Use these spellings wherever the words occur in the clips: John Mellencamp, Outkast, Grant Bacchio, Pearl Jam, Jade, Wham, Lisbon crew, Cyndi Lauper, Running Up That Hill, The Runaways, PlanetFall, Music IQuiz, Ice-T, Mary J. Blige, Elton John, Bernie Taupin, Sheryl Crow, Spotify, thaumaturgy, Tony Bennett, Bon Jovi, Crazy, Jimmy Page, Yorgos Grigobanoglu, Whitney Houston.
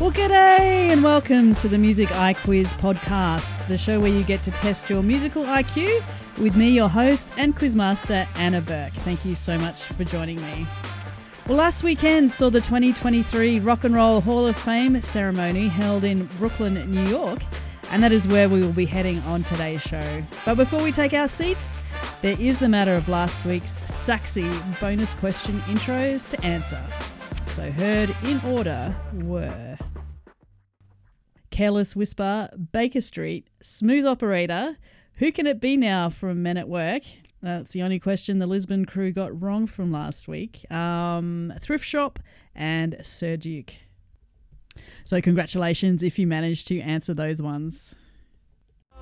Well, g'day and welcome to the Music Eye Quiz podcast, the show where you get to test your musical IQ with me, your host and quizmaster, Anna Burke. Thank you so much for joining me. Well, last weekend saw the 2023 Rock and Roll Hall of Fame ceremony held in Brooklyn, New York, and that is where we will be heading on today's show. But before we take our seats, there is the matter of last week's sexy bonus question intros to answer. So heard in order were Careless Whisper, Baker Street, Smooth Operator, Who Can It Be Now from Men at Work. That's the only question the Lisbon crew got wrong from last week. Thrift Shop and Sir Duke. So congratulations if you managed to answer those ones.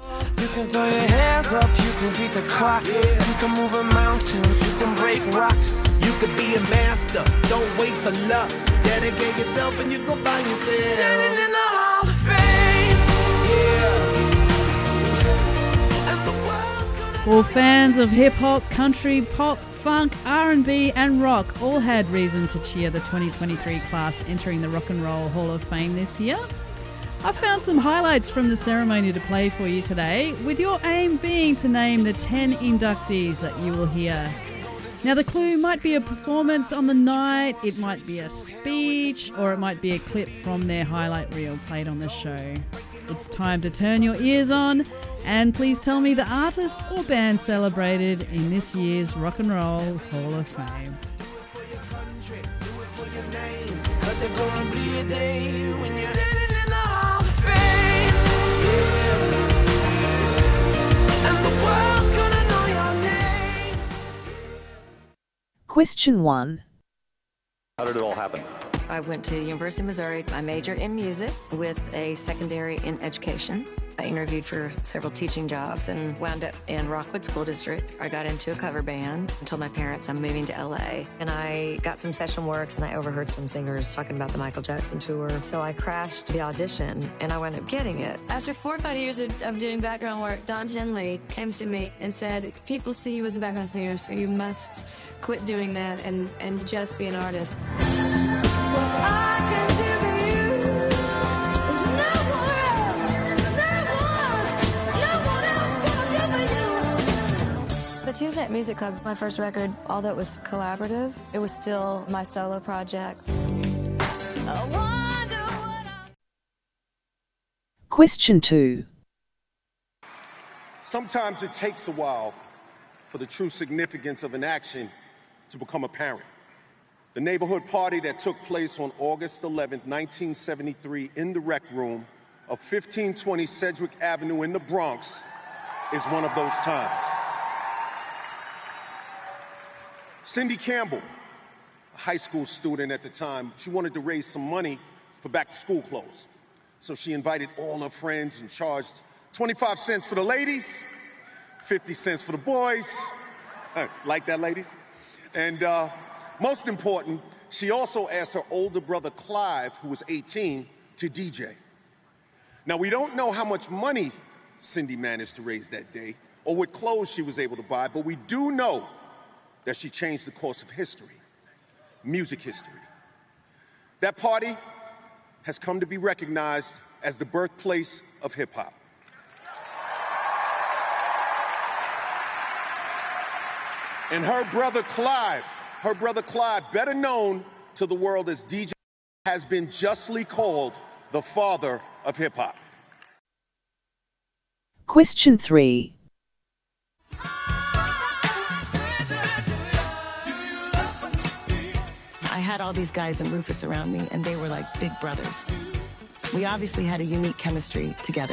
You can throw your hands up, you can beat the clock, yeah. You can move a mountain, you can break rocks, you can be a master, don't wait for luck, dedicate yourself and you can find yourself. Standing in the Hall of Fame, yeah. And the world's gonna... Well, fans of hip-hop, country, pop, funk, R&B and rock all had reason to cheer the 2023 class entering the Rock and Roll Hall of Fame this year. I found some highlights from the ceremony to play for you today, with your aim being to name the 10 inductees that you will hear. Now, the clue might be a performance on the night, it might be a speech, or it might be a clip from their highlight reel played on the show. It's time to turn your ears on, and please tell me the artist or band celebrated in this year's Rock and Roll Hall of Fame. Question 1. How did it all happen? I went to the University of Missouri. I majored in music with a secondary in education. I interviewed for several teaching jobs and wound up in Rockwood School District. I got into a cover band and told my parents I'm moving to LA. And I got some session works and I overheard some singers talking about the Michael Jackson tour. So I crashed the audition and I wound up getting it. After 4 or 5 years of doing background work, Don Henley came to me and said, people see you as a background singer, so you must quit doing that and just be an artist. I can do the Tuesday Night Music Club, my first record, although it was collaborative, it was still my solo project. Question 2. Sometimes it takes a while for the true significance of an action to become apparent. The neighborhood party that took place on August 11th, 1973 in the rec room of 1520 Sedgwick Avenue in the Bronx is one of those times. Cindy Campbell, a high school student at the time, she wanted to raise some money for back-to-school clothes. So she invited all her friends and charged 25 cents for the ladies, 50 cents for the boys. Like that, ladies? And most important, she also asked her older brother Clive, who was 18, to DJ. Now, we don't know how much money Cindy managed to raise that day or what clothes she was able to buy, but we do know that she changed the course of history, music history. That party has come to be recognized as the birthplace of hip-hop. And her brother Clive, better known to the world as DJ, has been justly called the father of hip-hop. Question 3. I had all these guys and Rufus around me, and they were like big brothers. We obviously had a unique chemistry together.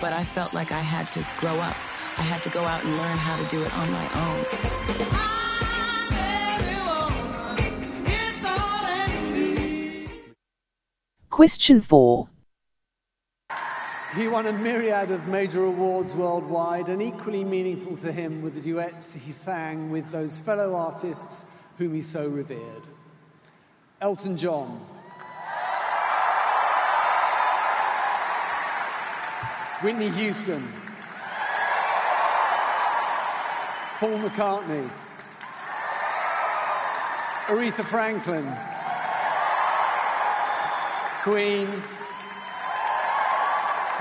But I felt like I had to grow up. I had to go out and learn how to do it on my own. It's all I need. Question 4. He won a myriad of major awards worldwide, and equally meaningful to him were the duets he sang with those fellow artists whom he so revered. Elton John. Whitney Houston. Paul McCartney. Aretha Franklin. Queen,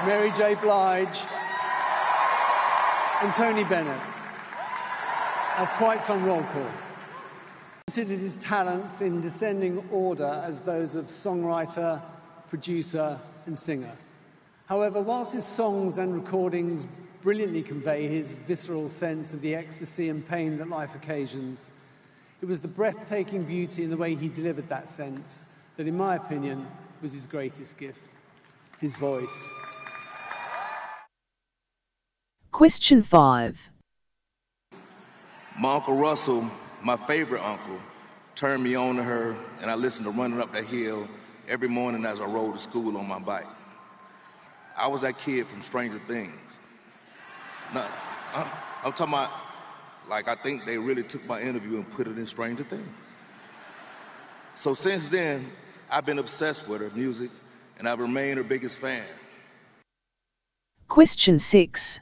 Mary J. Blige, and Tony Bennett. That's quite some roll call. Considered his talents in descending order as those of songwriter, producer, and singer. However, whilst his songs and recordings brilliantly convey his visceral sense of the ecstasy and pain that life occasions, it was the breathtaking beauty in the way he delivered that sense that, in my opinion, was his greatest gift, his voice. Question 5. My Uncle Russell, my favorite uncle, turned me on to her, and I listened to Running Up That Hill every morning as I rode to school on my bike. I was that kid from Stranger Things. Now, I'm talking about, like, I think they really took my interview and put it in Stranger Things. So since then, I've been obsessed with her music, and I've remained her biggest fan. Question 6.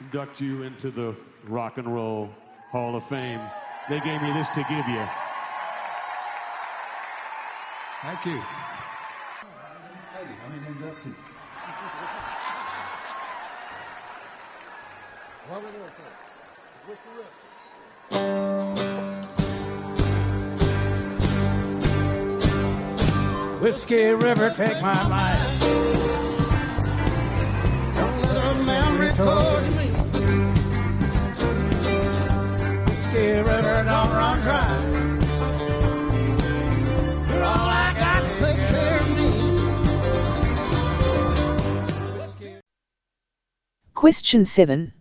Induct you into the Rock and Roll Hall of Fame. They gave me this to give you. Thank you. I'm inducted. Whiskey River, take my life. Don't let a memory close me. Whiskey River, don't run dry. You're all I got to take care of me. Question 7.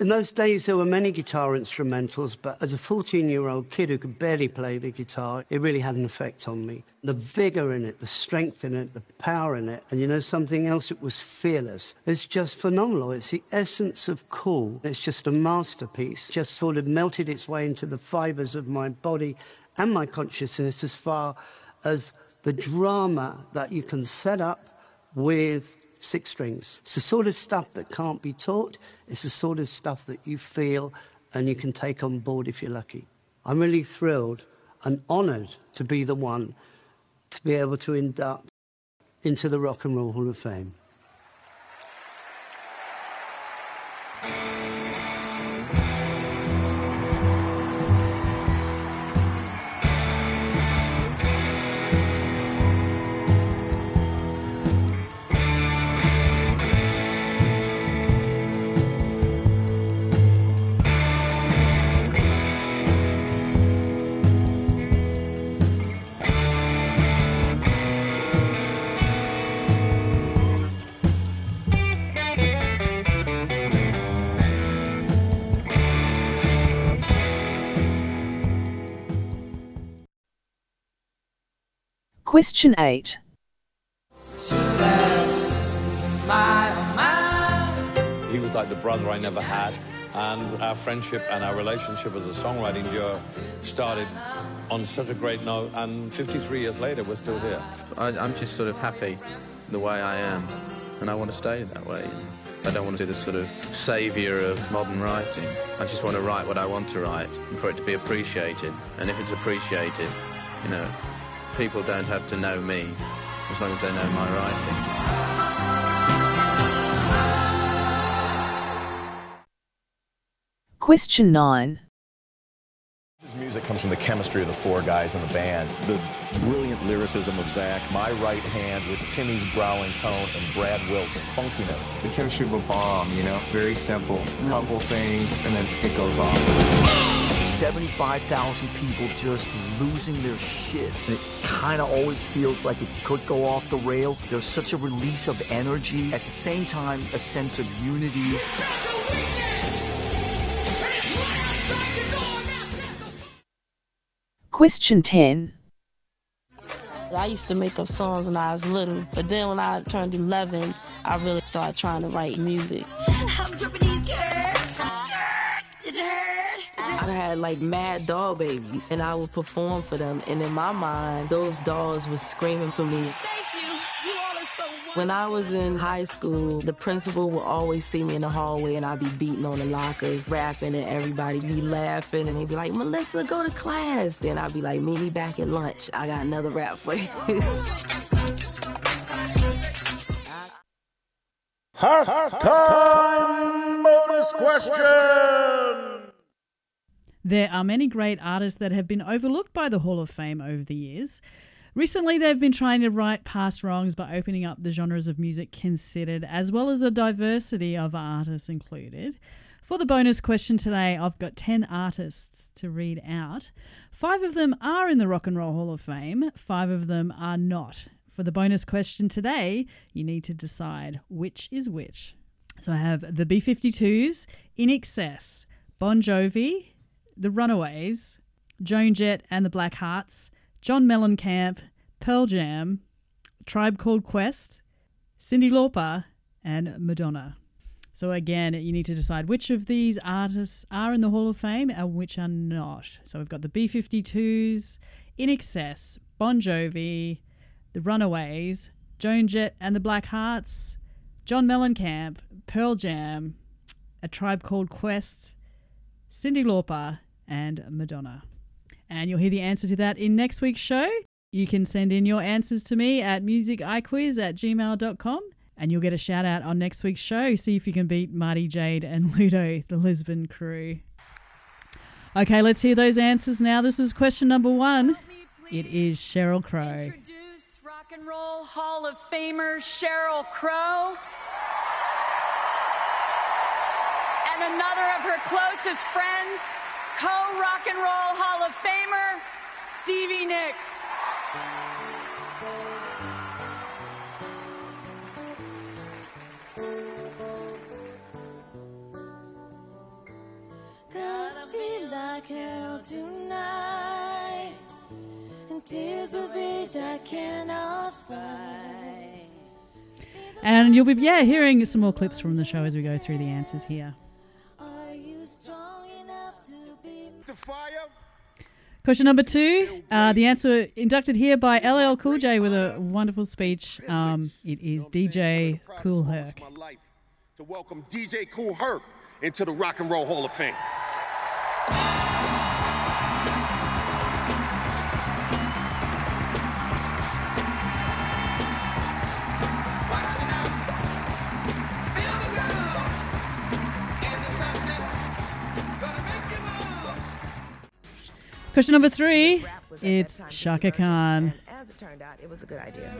In those days, there were many guitar instrumentals, but as a 14-year-old kid who could barely play the guitar, it really had an effect on me. The vigour in it, the strength in it, the power in it, and you know something else? It was fearless. It's just phenomenal. It's the essence of cool. It's just a masterpiece. Just sort of melted its way into the fibres of my body and my consciousness as far as the drama that you can set up with six strings. It's the sort of stuff that can't be taught. It's the sort of stuff that you feel and you can take on board if you're lucky. I'm really thrilled and honoured to be the one to be able to induct into the Rock and Roll Hall of Fame. Question 8. Should I listen to my man? He was like the brother I never had, and our friendship and our relationship as a songwriting duo started on such a great note, and 53 years later we're still here. I'm just sort of happy the way I am, and I want to stay that way. I don't want to be the sort of saviour of modern writing. I just want to write what I want to write, and for it to be appreciated. And if it's appreciated, you know, people don't have to know me, as long as they know my writing. Question 9. His music comes from the chemistry of the four guys in the band. The brilliant lyricism of Zach, my right hand with Timmy's growling tone and Brad Wilkes' funkiness. The chemistry of a bomb, you know, very simple. Couple things, and then it goes off. 75,000 people just losing their shit. And it kind of always feels like it could go off the rails. There's such a release of energy. At the same time, a sense of unity. Question 10. I used to make up songs when I was little, but then when I turned 11, I really started trying to write music. I had like mad doll babies, and I would perform for them, and in my mind, those dolls were screaming for me. Thank you. You all are so When I was in high school, the principal would always see me in the hallway and I'd be beating on the lockers, rapping, and everybody'd be laughing and they'd be like, Melissa, go to class. Then I'd be like, meet me back at lunch. I got another rap for you. Halftime bonus question! There are many great artists that have been overlooked by the Hall of Fame over the years. Recently, they've been trying to right past wrongs by opening up the genres of music considered, as well as a diversity of artists included. For the bonus question today, I've got 10 artists to read out. 5 of them are in the Rock and Roll Hall of Fame. 5 of them are not. For the bonus question today, you need to decide which is which. So I have the B-52s, INXS, Bon Jovi, The Runaways, Joan Jett and the Black Hearts, John Mellencamp, Pearl Jam, Tribe Called Quest, Cyndi Lauper and Madonna. So again, you need to decide which of these artists are in the Hall of Fame and which are not. So we've got the B-52s, INXS, Bon Jovi, The Runaways, Joan Jett and the Black Hearts, John Mellencamp, Pearl Jam, A Tribe Called Quest, Cyndi Lauper and Madonna. And you'll hear the answer to that in next week's show. You can send in your answers to me at musiciquiz@gmail.com and you'll get a shout out on next week's show. See if you can beat Marty, Jade and Ludo, the Lisbon crew. Okay, let's hear those answers now. This is question number 1. It is Sheryl Crow. Introduce Rock and Roll Hall of Famer Sheryl Crow. And another of her closest friends, co-Rock and Roll Hall of Famer, Stevie Nicks. Gonna feel like hell tonight, and tears of rage I cannot fight. And you'll be hearing some more clips from the show as we go through the answers here. Question number 2, the answer inducted here by LL Cool J with a wonderful speech. It is DJ Cool Herc. To welcome DJ Cool Herc into the Rock and Roll Hall of Fame. Question number 3, it's Chaka Khan. As it turned out, it was a good idea.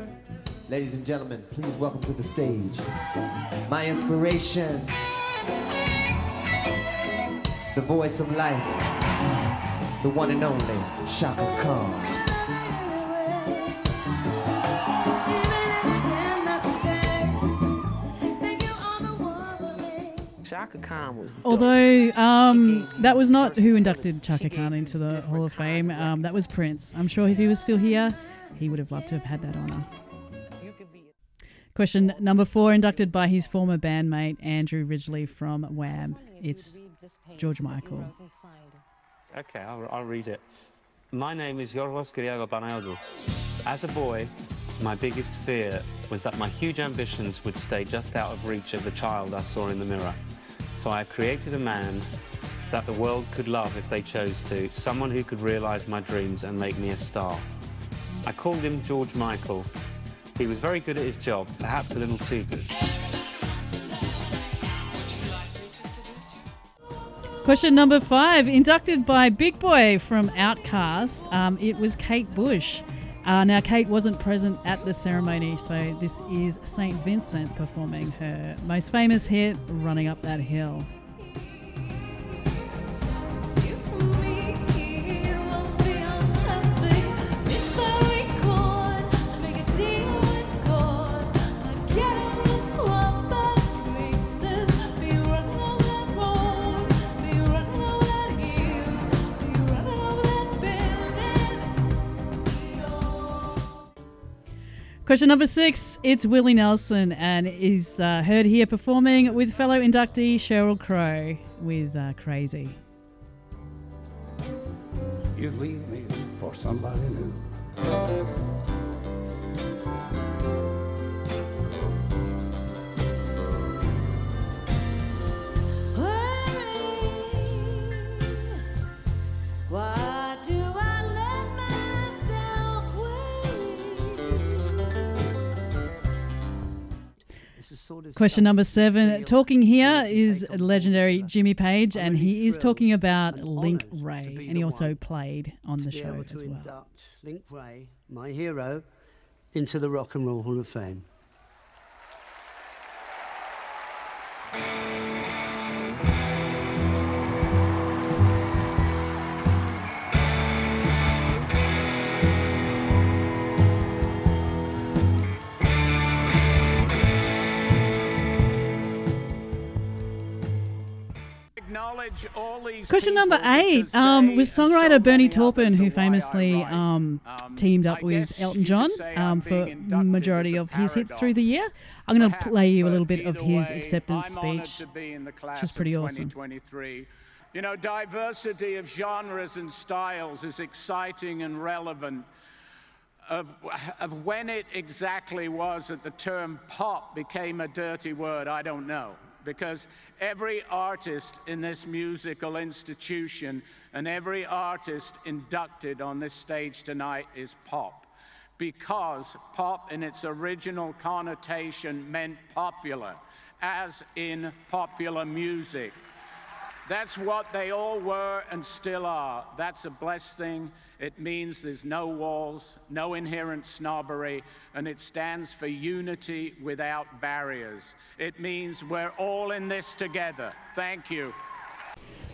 Ladies and gentlemen, please welcome to the stage my inspiration, the voice of life, the one and only Chaka Khan. Chaka Khan was dope. Although that was not who inducted Chaka Khan into the Hall of Fame. That was Prince. I'm sure if he was still here, he would have loved to have had that honour. Question number 4, inducted by his former bandmate Andrew Ridgeley from Wham. It's George Michael. Okay, I'll read it. My name is Yorgos Grigobanoglu. As a boy, my biggest fear was that my huge ambitions would stay just out of reach of the child I saw in the mirror. So I created a man that the world could love if they chose to, someone who could realise my dreams and make me a star. I called him George Michael. He was very good at his job, perhaps a little too good. Question number 5, inducted by Big Boy from Outkast. It was Kate Bush. Now, Kate wasn't present at the ceremony, so this is St. Vincent performing her most famous hit, Running Up That Hill. Question number 6, it's Willie Nelson and is heard here performing with fellow inductee Sheryl Crow with Crazy. You leave me for somebody new. sort of Question number 7. Talking here is legendary Jimmy Page, and he is talking about Link Wray, and he also played on the show as well. Link Wray, my hero, into the Rock and Roll Hall of Fame. Question number 8 was songwriter Bernie Taupin, who famously teamed up with Elton John for majority of his hits through the year. I'm going to play you a little bit of his acceptance speech, which is pretty awesome. You know, diversity of genres and styles is exciting and relevant. Of when it exactly was that the term pop became a dirty word, I don't know. Because every artist in this musical institution and every artist inducted on this stage tonight is pop. Because pop in its original connotation meant popular, as in popular music. That's what they all were and still are. That's a blessed thing. It means there's no walls, no inherent snobbery, and it stands for unity without barriers. It means we're all in this together. Thank you.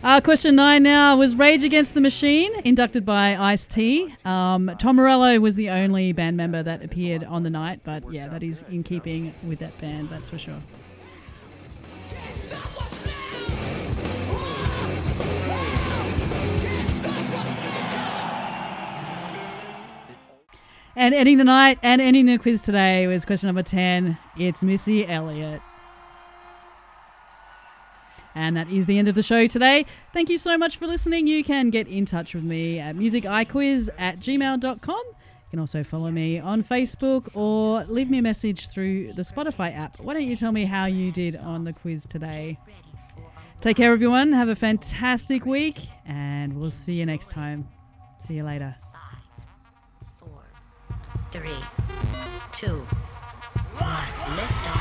Question 9 now was Rage Against the Machine, inducted by Ice-T. Tom Morello was the only band member that appeared on the night, but yeah, that is in keeping with that band, that's for sure. And ending the night and ending the quiz today was question number 10. It's Missy Elliott. And that is the end of the show today. Thank you so much for listening. You can get in touch with me at musiciquiz@gmail.com. You can also follow me on Facebook or leave me a message through the Spotify app. Why don't you tell me how you did on the quiz today? Take care, everyone. Have a fantastic week, and we'll see you next time. See you later. 3, 2, 1, lift off.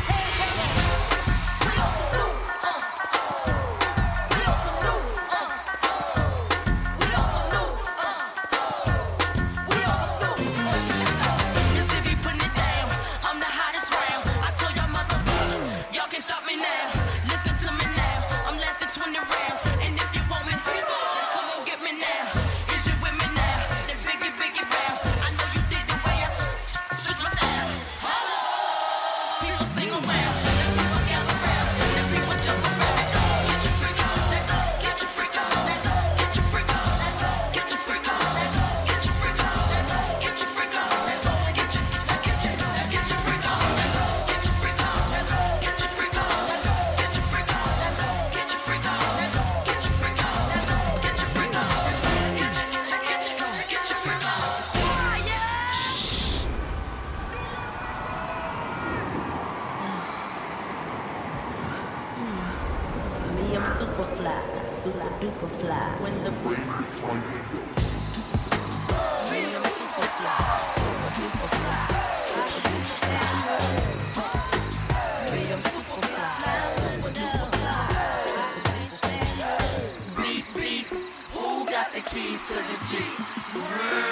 Keys to the Jeep.